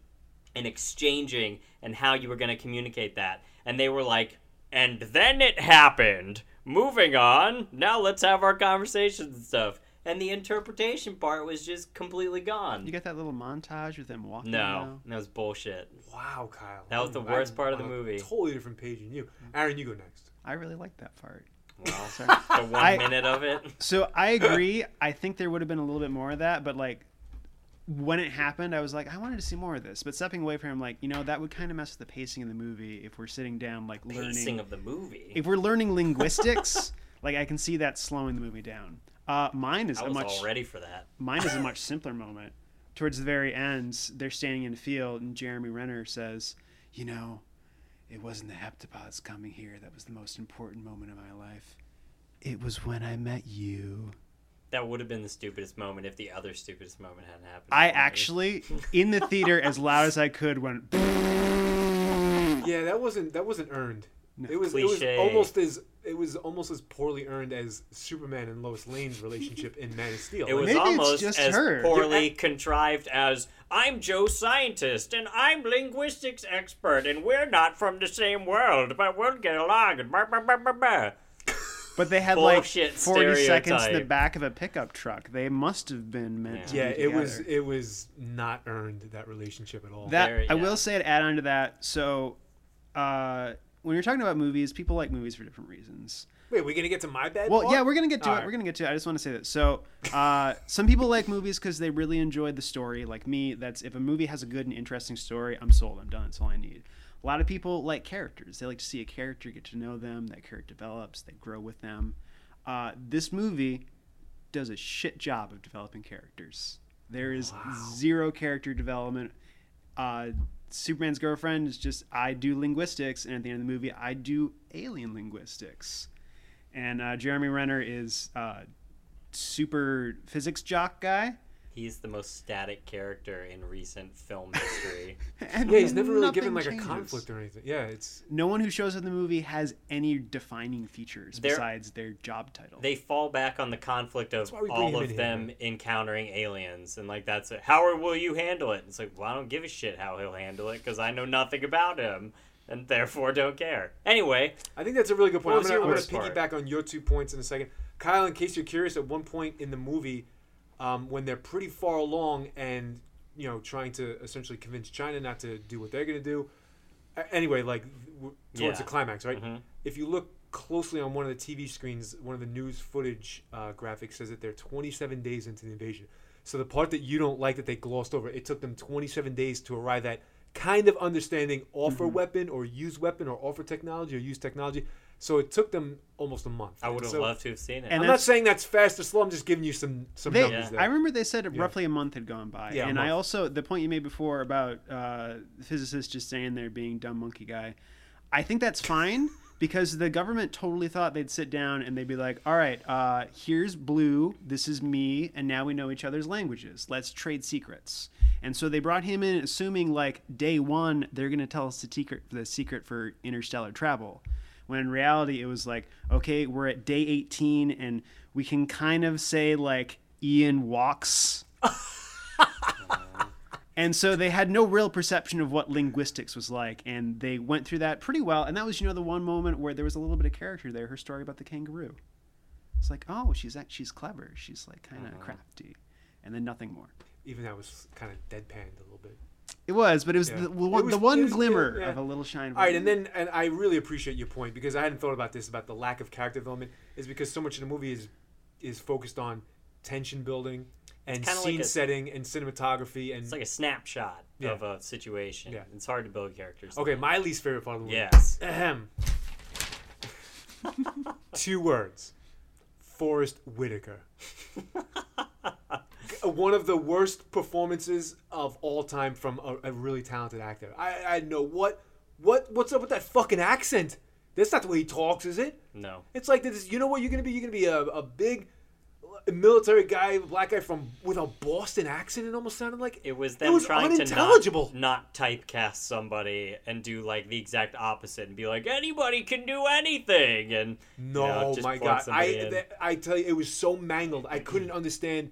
and exchanging and how you were going to communicate that. And they were like, and then it happened. Moving on. Now let's have our conversations and stuff. And the interpretation part was just completely gone. You got that little montage with them walking around? No, that was bullshit. Wow, Kyle. That was the worst part of the movie. Totally different page than you. Aaron, you go next. I really liked that part. Well, sorry. The 1 minute of it. So I agree. I think there would have been a little bit more of that, but like, when it happened, I was like, I wanted to see more of this. But stepping away from him, like, you know, that would kind of mess with the pacing of the movie if we're sitting down, like, learning. Pacing of the movie? If we're learning linguistics, like, I can see that slowing the movie down. All ready for that. Mine is a much simpler moment. Towards the very end, they're standing in a field, and Jeremy Renner says, you know, it wasn't the heptapods coming here that was the most important moment of my life. It was when I met you. That would have been the stupidest moment if the other stupidest moment hadn't happened. I actually, in the theater, as loud as I could, went. Yeah, that wasn't earned. No. It was almost as it was almost as poorly earned as Superman and Lois Lane's relationship in Man of Steel. It was maybe almost as her. Poorly contrived as, I'm Joe Scientist, and I'm linguistics expert, and we're not from the same world, but we'll get along. And blah, blah, blah, blah, blah. But they had bullshit, like 40 stereotype. Seconds in the back of a pickup truck. They must have been meant to be together. It was not earned, that relationship at all. I will say, to add on to that, so... when you're talking about movies, people like movies for different reasons. Wait, we're going to get to my bad? Well, yeah, we're going to get to it. Right. We're going to get to it. I just want to say that. So some people like movies because they really enjoyed the story. Like me, that's if a movie has a good and interesting story, I'm sold. I'm done. That's all I need. A lot of people like characters. They like to see a character, get to know them. That character develops. They grow with them. This movie does a shit job of developing characters. There is zero character development. Superman's girlfriend is just, I do linguistics, and at the end of the movie, I do alien linguistics. And Jeremy Renner is super physics jock guy. He's the most static character in recent film history. And he's never really given like a conflict or anything. Yeah, it's no one who shows up in the movie has any defining features besides their job title. They fall back on the conflict of all of them encountering aliens, and like that's it. How will you handle it? It's like, well, I don't give a shit how he'll handle it because I know nothing about him. And therefore don't care. Anyway. I think that's a really good point. I'm going to piggyback on your 2 points in a second. Kyle, in case you're curious, at one point in the movie, when they're pretty far along and, you know, trying to essentially convince China not to do what they're going to do. Anyway, like towards the climax, right? Mm-hmm. If you look closely on one of the TV screens, one of the news footage graphics says that they're 27 days into the invasion. So the part that you don't like that they glossed over, it took them 27 days to arrive at kind of understanding offer weapon or offer technology or use technology. So it took them almost a month. I would have loved to have seen it. And I'm not saying that's fast or slow. I'm just giving you some numbers there. I remember they said roughly a month had gone by. Yeah, and I also, the point you made before about physicists just saying they're being dumb monkey guy, I think that's fine because the government totally thought they'd sit down and they'd be like, all right, here's Blue, this is me, and now we know each other's languages. Let's trade secrets. And so they brought him in assuming like day one they're going to tell us the secret for interstellar travel. When in reality, it was like, okay, we're at day 18, and we can kind of say, like, Ian walks. And so they had no real perception of what linguistics was like, and they went through that pretty well. And that was, you know, the one moment where there was a little bit of character there, her story about the kangaroo. It's like, oh, she's clever. She's, like, kind of crafty. And then nothing more. Even that was kind of deadpanned a little bit. It was, but it was the one glimmer of a little shine. All right, and I really appreciate your point because I hadn't thought about this, about the lack of character development, is because so much of the movie is focused on tension building and scene setting and cinematography. And it's like a snapshot of a situation. Yeah. It's hard to build characters. Okay, my least favorite part of the movie. Yes. Ahem. 2 words. Forrest Whitaker. One of the worst performances of all time from a really talented actor. I know what's up with that fucking accent. That's not the way he talks, is it? No. It's like this. You know what you're gonna be? You're gonna be a big military guy, black guy with a Boston accent. It almost sounded like it was them trying to not typecast somebody and do like the exact opposite and be like anybody can do anything. And my God, I tell you, it was so mangled. I couldn't understand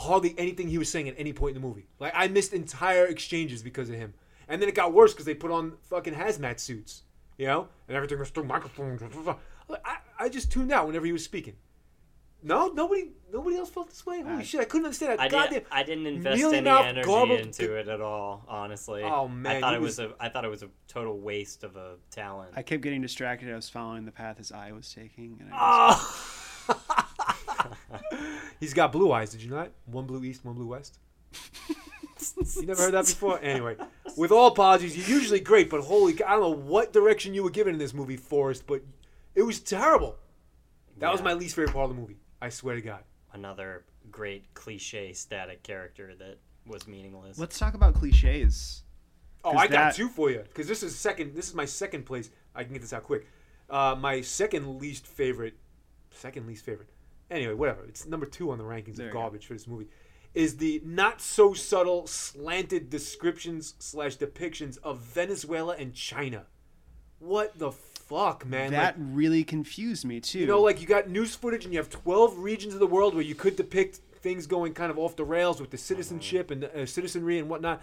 hardly anything he was saying at any point in the movie. Like, I missed entire exchanges because of him. And then it got worse because they put on fucking hazmat suits, you know? And everything was still microphones. I just tuned out whenever he was speaking. No? Nobody else felt this way? Holy shit, I couldn't understand that. I didn't invest any energy into it at all, honestly. Oh, man. I thought it was a total waste of a talent. I kept getting distracted. I was following the path his eye was taking. And he's got blue eyes, did you not? One blue east, one blue west. You never heard that before? Anyway, with all apologies, you're usually great, but holy, I don't know what direction you were given in this movie, Forrest, but it was terrible. That was my least favorite part of the movie. I swear to God. Another great cliche static character that was meaningless. Let's talk about cliches. Oh, I got two for you, because this is my second place. I can get this out quick. My second least favorite. Anyway, whatever. It's number 2 on the rankings of garbage for this movie. Is the not-so-subtle slanted descriptions/depictions of Venezuela and China. What the fuck? fuck, man. That really confused me, too. You know, like, you got news footage and you have 12 regions of the world where you could depict things going kind of off the rails with the citizenship and citizenry and whatnot.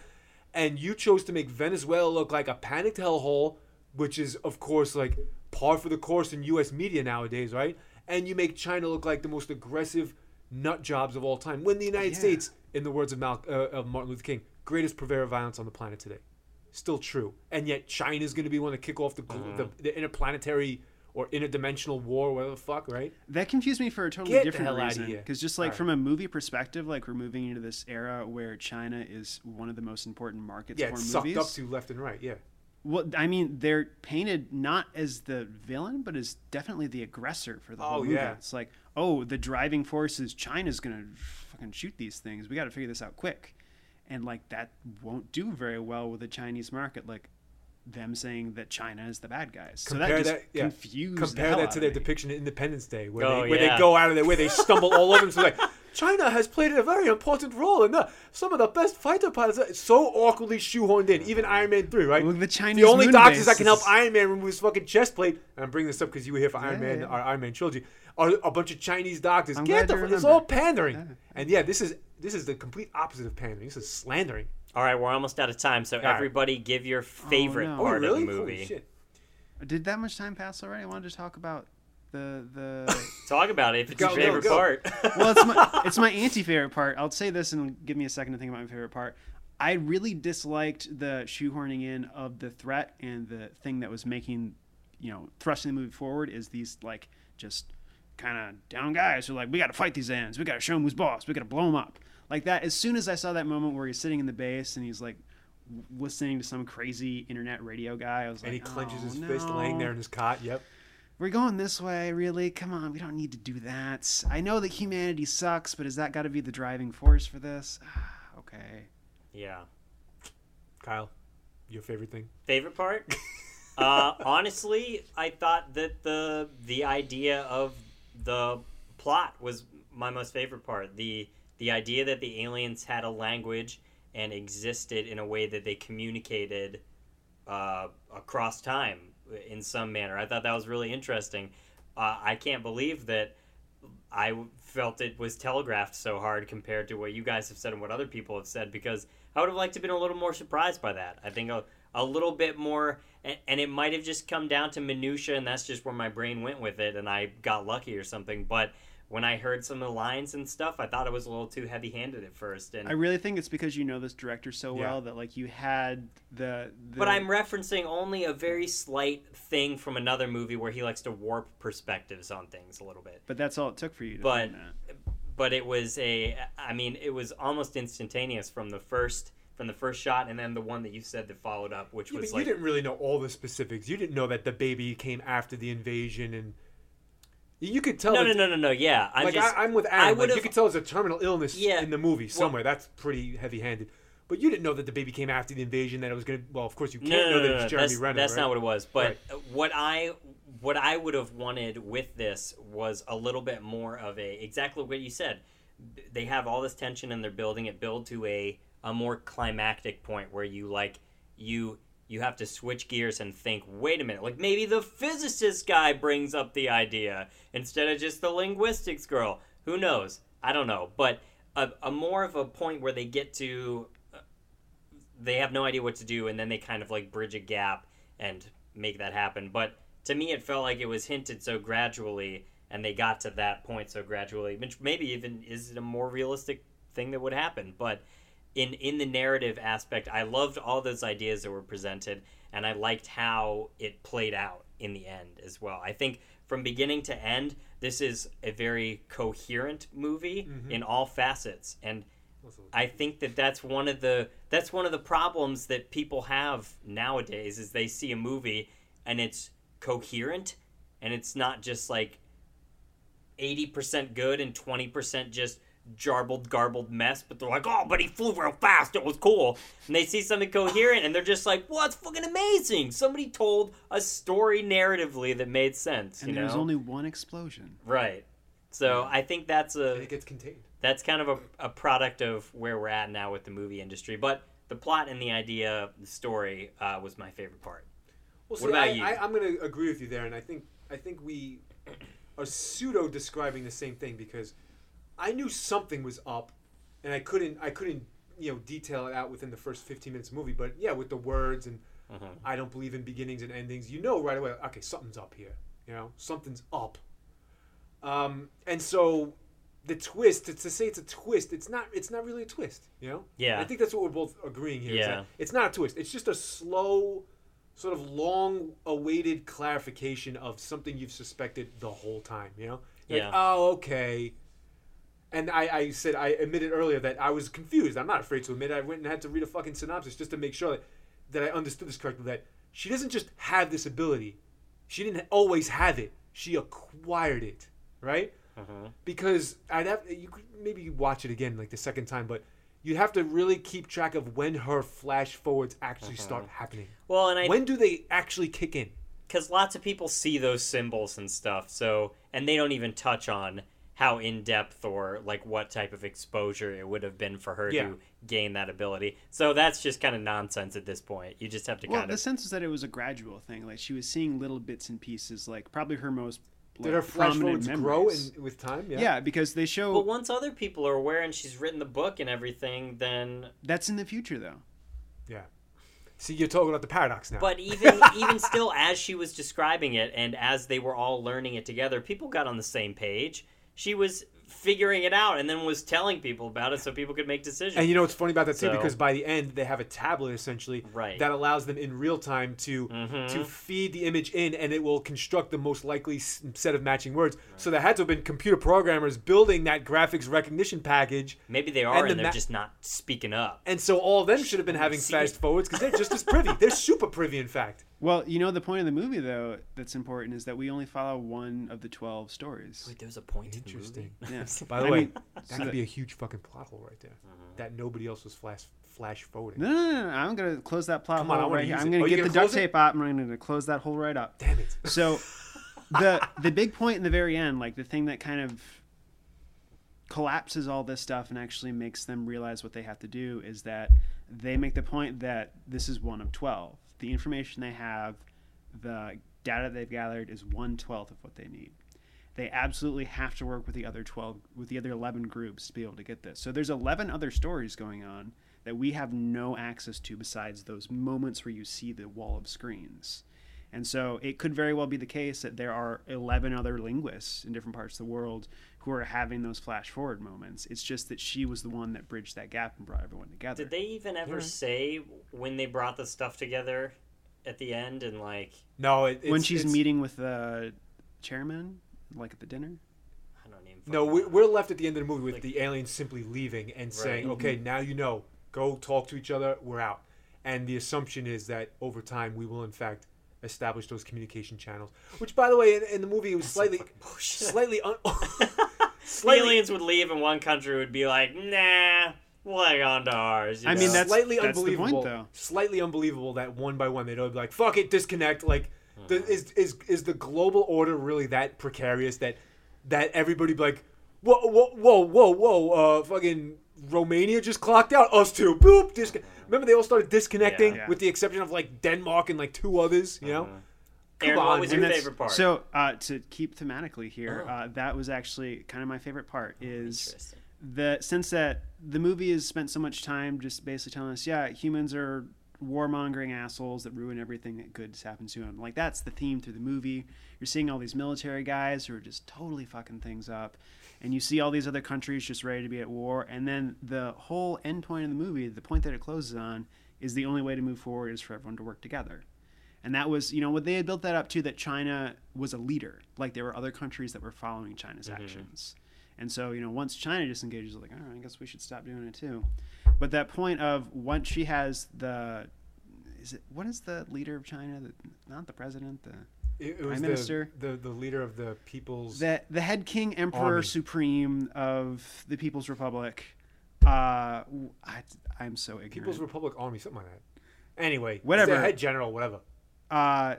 And you chose to make Venezuela look like a panicked hellhole, which is, of course, like, par for the course in U.S. media nowadays, right? And you make China look like the most aggressive nut jobs of all time. When the United States, in the words of Martin Luther King, greatest purveyor of violence on the planet today. Still true. And yet China's going to be one to kick off the interplanetary or interdimensional war, whatever the fuck, right? That confused me for a totally different reason. Because just like from a movie perspective, like we're moving into this era where China is one of the most important markets for movies. Yeah, it's sucked up to left and right, yeah. Well, I mean, they're painted not as the villain, but as definitely the aggressor for the whole movie. Yeah. It's like, oh, the driving force is China's going to fucking shoot these things. We got to figure this out quick. And, like, that won't do very well with the Chinese market, like them saying that China is the bad guys. Confused Compare that to their depiction of Independence Day, where they go out of their way, they stumble all over themselves, like, China has played a very important role in some of the best fighter pilots. It's so awkwardly shoehorned in. Even Iron Man 3, right? Well, the only doctors that can help Iron Man remove his fucking chest plate, and I'm bringing this up because you were here for Iron Man, our Iron Man trilogy, are a bunch of Chinese doctors. It's all pandering. And this is the complete opposite of pandering. This is slandering. All right, we're almost out of time, so everybody give your favorite part of the movie. Holy shit. Did that much time pass already? I wanted to talk about the talk about it if it's your favorite part. Well, it's my anti-favorite part. I'll say this and give me a second to think about my favorite part. I really disliked the shoehorning in of the threat, and the thing that was making, you know, thrusting the movie forward is these like just kind of down guys who are like, we got to fight these ends, we got to show them who's boss, we got to blow them up. Like that, as soon as I saw that moment where he's sitting in the base and he's like listening to some crazy internet radio guy, I was like, and he clenches his fist laying there in his cot. Yep. We're going this way, really? Come on, we don't need to do that. I know that humanity sucks, but has that got to be the driving force for this? Okay. Yeah. Kyle, your favorite thing? Favorite part? Honestly, I thought that the idea of the plot was my most favorite part. The idea that the aliens had a language and existed in a way that they communicated across time in some manner. I thought that was really interesting. I can't believe that I felt it was telegraphed so hard compared to what you guys have said and what other people have said, because I would have liked to have been a little more surprised by that. I think a little bit more, and it might have just come down to minutia, and that's just where my brain went with it, and I got lucky or something. But when I heard some of the lines and stuff, I thought it was a little too heavy-handed at first. And I really think it's because you know this director so well that, like, you had the... But I'm referencing only a very slight thing from another movie where he likes to warp perspectives on things a little bit. But that's all it took for you to do that. But it was it was almost instantaneous from the first shot, and then the one that you said that followed up, which was like... You didn't really know all the specifics. You didn't know that the baby came after the invasion and... You could tell. No. Yeah, I'm with Adam. You could tell it's a terminal illness in the movie somewhere. Well, that's pretty heavy-handed. But you didn't know that the baby came after the invasion. That it was gonna. Well, of course you can't know that it's Jeremy Renner. That's not what it was. But what I would have wanted with this was a little bit more of a exactly what you said. They have all this tension and they're building it. Build to a more climactic point where you like you. You have to switch gears and think, wait a minute, like maybe the physicist guy brings up the idea instead of just the linguistics girl. Who knows? I don't know. But a more of a point where they get to, they have no idea what to do, and then they kind of like bridge a gap and make that happen. But to me, it felt like it was hinted so gradually, and they got to that point so gradually, which maybe even is a more realistic thing that would happen. But in the narrative aspect, I loved all those ideas that were presented, and I liked how it played out in the end as well. I think from beginning to end, this is a very coherent movie in all facets, and I think that that's one of the problems that people have nowadays is they see a movie and it's coherent, and it's not just like 80% good and 20% just garbled mess, but they're like, oh, but he flew real fast, it was cool. And they see something coherent and they're just like, well, it's fucking amazing, somebody told a story narratively that made sense, and there's only one explosion, right? So I think it gets contained. That's kind of a product of where we're at now with the movie industry, but the plot and the idea, the story was my favorite part. Well, what about you? I'm going to agree with you there, and I think we are pseudo describing the same thing, because I knew something was up, and I couldn't detail it out within the first 15 minutes of the movie. But yeah, with the words and I don't believe in beginnings and endings, right away, okay, something's up here. Something's up. And so the twist, to say it's a twist, it's not really a twist. Yeah. I think that's what we're both agreeing here. Yeah. It's not a twist. It's just a slow, sort of long-awaited clarification of something you've suspected the whole time. Like, oh, okay. And I admitted earlier that I was confused. I'm not afraid to admit it. I went and had to read a fucking synopsis just to make sure that I understood this correctly, that she doesn't just have this ability. She didn't always have it. She acquired it, right? Because you could maybe watch it again like the second time, but you have to really keep track of when her flash forwards actually start happening. Well, and when do they actually kick in? Because lots of people see those symbols and stuff, and they don't even touch on how in depth or like what type of exposure it would have been for her to gain that ability. So that's just kind of nonsense at this point. You just have to the sense is that it was a gradual thing. Like she was seeing little bits and pieces, like probably her most prominent memories. Did her flash forwards grow with time? Yeah. Yeah, because they show. But once other people are aware and she's written the book and everything, then that's in the future though. Yeah. See, you're talking about the paradox now. But even still, as she was describing it and as they were all learning it together, people got on the same page. She was figuring it out and then was telling people about it so people could make decisions. And what's funny about that too, because by the end they have a tablet essentially that allows them in real time to feed the image in, and it will construct the most likely set of matching words. Right. So there had to have been computer programmers building that graphics recognition package. Maybe they are, and they're just not speaking up. And so all of them should have been having fast forwards because they're just as privy. They're super privy, in fact. Well, the point of the movie, though, that's important is that we only follow one of the 12 stories. Wait, there's a point. Interesting. Yeah. By the way, that could be a huge fucking plot hole right there. That nobody else was flash forwarding. No. I'm going to close that plot hole right here. I'm going to get the duct tape out, and I'm going to close that hole right up. Damn it. So the big point in the very end, like the thing that kind of collapses all this stuff and actually makes them realize what they have to do, is that they make the point that this is one of 12. The information they have, the data they've gathered, is 1/12 of what they need. They absolutely have to work with the other 11 groups to be able to get this. So there's 11 other stories going on that we have no access to besides those moments where you see the wall of screens. And so it could very well be the case that there are 11 other linguists in different parts of the world who are having those flash forward moments. It's just that she was the one that bridged that gap and brought everyone together. Did they even ever say when they brought the stuff together at the end? And like, no, when she's meeting with the chairman, like at the dinner? I don't even. No, we're left at the end of the movie with like, the aliens simply leaving and saying, okay, now go talk to each other, we're out. And the assumption is that over time we will in fact establish those communication channels. Which, by the way, in the movie, it was slightly the aliens would leave and one country would be like, nah, we'll hang on to ours. I mean, that's unbelievable. The point, though. Slightly unbelievable that one by one they'd all be like, fuck it, disconnect. Like, is the global order really that precarious that everybody be like, whoa, fucking Romania just clocked out, us too, boop, disconnect. Remember, they all started disconnecting with the exception of like Denmark and like two others, you know? Aaron, what was your favorite part? So to keep thematically here, that was actually kind of my favorite part is the sense that the movie has spent so much time just basically telling us, humans are warmongering assholes that ruin everything that good happens to them. Like that's the theme through the movie. You're seeing all these military guys who are just totally fucking things up. And you see all these other countries just ready to be at war. And then the whole end point of the movie, the point that it closes on, is the only way to move forward is for everyone to work together. And that was, what they had built that up to, that China was a leader. Like there were other countries that were following China's actions. And so, once China disengages, they're like, all right, I guess we should stop doing it too. But that point of once she has what is the leader of China? Not the president, It was Prime Minister, the leader of the people's... The head king, emperor supreme of the People's Republic. I'm so ignorant. People's Republic Army, something like that. Anyway, whatever. Head general, whatever.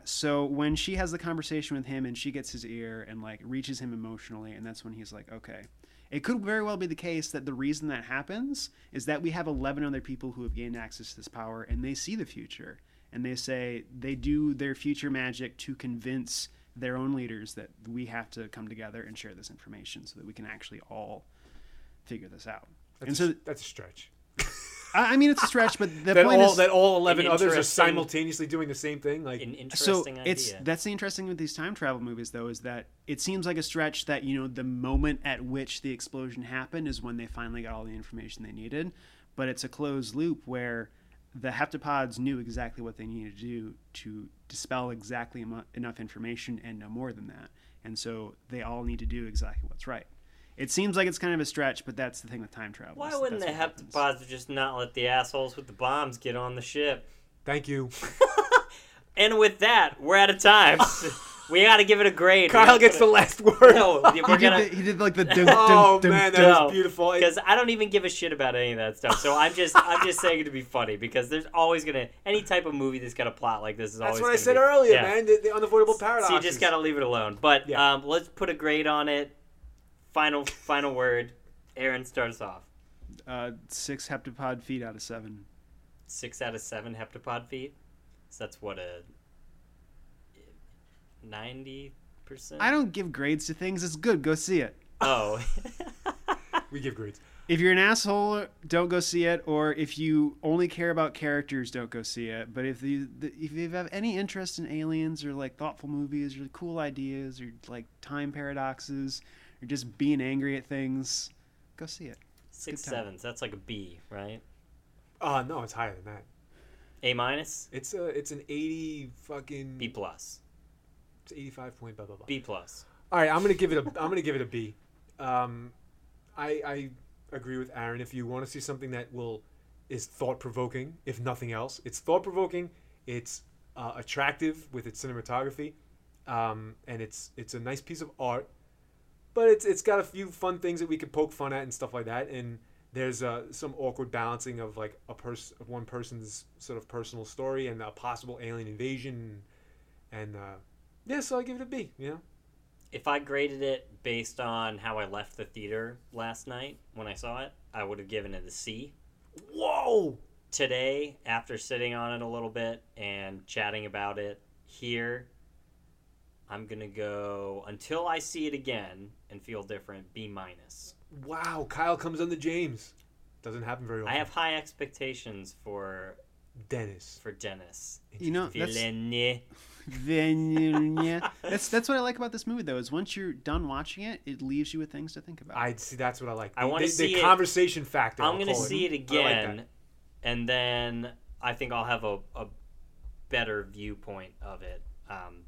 So when she has the conversation with him and she gets his ear and like reaches him emotionally, and that's when he's like, okay. It could very well be the case that the reason that happens is that we have 11 other people who have gained access to this power and they see the future. and they say they do their future magic to convince their own leaders that we have to come together and share this information so that we can actually all figure this out. That's a stretch. I mean, it's a stretch, but the point is that all 11 others are simultaneously doing the same thing. Like, an interesting idea. That's the interesting thing with these time travel movies, though, is that it seems like a stretch that, you know, the moment at which the explosion happened is when they finally got all the information they needed. But it's a closed loop where the heptapods knew exactly what they needed to do to dispel exactly enough information and no more than that. And so they all need to do exactly what's right. It seems like it's kind of a stretch, but that's the thing with time travel. Why wouldn't the heptapods just not let the assholes with the bombs get on the ship? Thank you. And with that, we're out of time. We got to give it a grade. Kyle gets the last word. No, he did like the dum, oh dum, man, dum, that was beautiful. Because I don't even give a shit about any of that stuff. So I'm just saying it to be funny, because there's always gonna any type of movie that's got a plot like this is always. That's what I said earlier, yeah. Man. The unavoidable paradox. So you just gotta leave it alone. But yeah. Let's put a grade on it. Final word. Aaron, start us off. 6 heptapod feet out of 7. 6 out of 7 heptapod feet. So that's what 90%. I don't give grades to things. It's good. Go see it. Oh. We give grades. If you're an asshole, don't go see it. Or if you only care about characters, don't go see it. But if you have any interest in aliens or like thoughtful movies or cool ideas or like time paradoxes or just being angry at things, go see it. 6/7. That's like a B, right? No, it's higher than that. A-? It's an 80 fucking... B+. It's 85 point blah blah blah. B+. All right, I'm gonna give it a B. I agree with Aaron. If you want to see something that is thought provoking, if nothing else, it's thought provoking. It's attractive with its cinematography, and it's a nice piece of art. But it's got a few fun things that we could poke fun at and stuff like that. And there's some awkward balancing of like one person's sort of personal story and a possible alien invasion, and yeah, so I give it a B. You know, if I graded it based on how I left the theater last night when I saw it, I would have given it a C. Whoa! Today, after sitting on it a little bit and chatting about it here, I'm gonna go, until I see it again and feel different, B-. Wow, Kyle comes on the James. Doesn't happen very often. I have high expectations for Denis. You know, that's what I like about this movie, though, is once you're done watching it, it leaves you with things to think about. I see. That's what I like. I want to see the conversation factor. I'm going to see it again, like, and then I think I'll have a better viewpoint of it.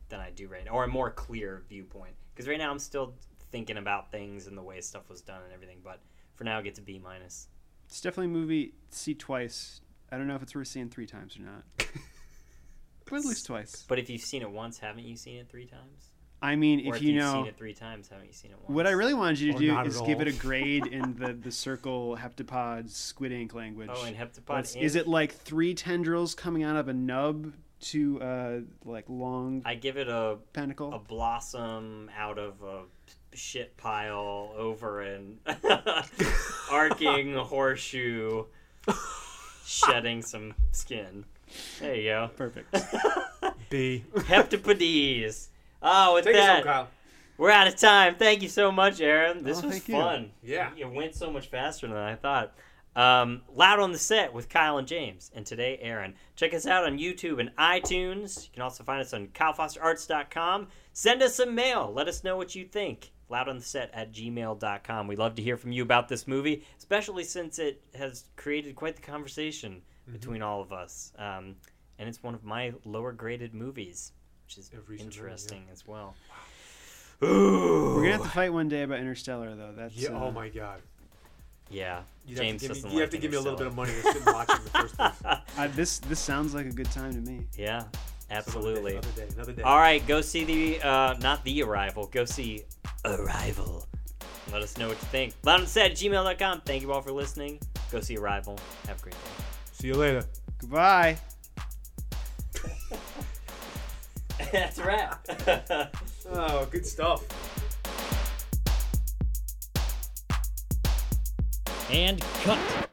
Than I do right now, or a more clear viewpoint, because right now I'm still thinking about things and the way stuff was done and everything, but for now I get to B-. It's definitely a movie to see twice. I don't know if it's worth seeing 3 times or not. But at least twice. But if you've seen it once, haven't you seen it 3 times? I mean, or if you know, you've seen it 3 times, haven't you seen it once? What I really wanted you to do is give it a grade in the circle heptapod squid ink language. Oh, and heptapod ink. Is it like 3 tendrils coming out of a nub? To like long. I give it a pentacle, a blossom out of a shit pile over an arcing horseshoe, shedding some skin. There you go. Perfect. B. Heptapodes. Oh, with that, Kyle. We're out of time. Thank you so much, Aaron. This was fun. You. Yeah, it went so much faster than I thought. Loud on the Set with Kyle and James, and today Aaron. Check us out on YouTube and iTunes. You can also find us on kylefosterarts.com. Send us some mail. Let us know what you think. loudontheset@gmail.com. We'd love to hear from you about this movie, especially since it has created quite the conversation between all of us. And it's one of my lower graded movies, which is interesting as well. Wow. Ooh. We're going to have to fight one day about Interstellar, though. That's oh, my God. Yeah, James doesn't like it. You have to give me a little bit of money to sit and watch it in the first place. This sounds like a good time to me. Yeah, absolutely. So another day. All right, go see Arrival. Go see Arrival. Let us know what you think. loudonset@gmail.com. Thank you all for listening. Go see Arrival. Have a great day. See you later. Goodbye. That's a wrap. Oh, good stuff. And cut.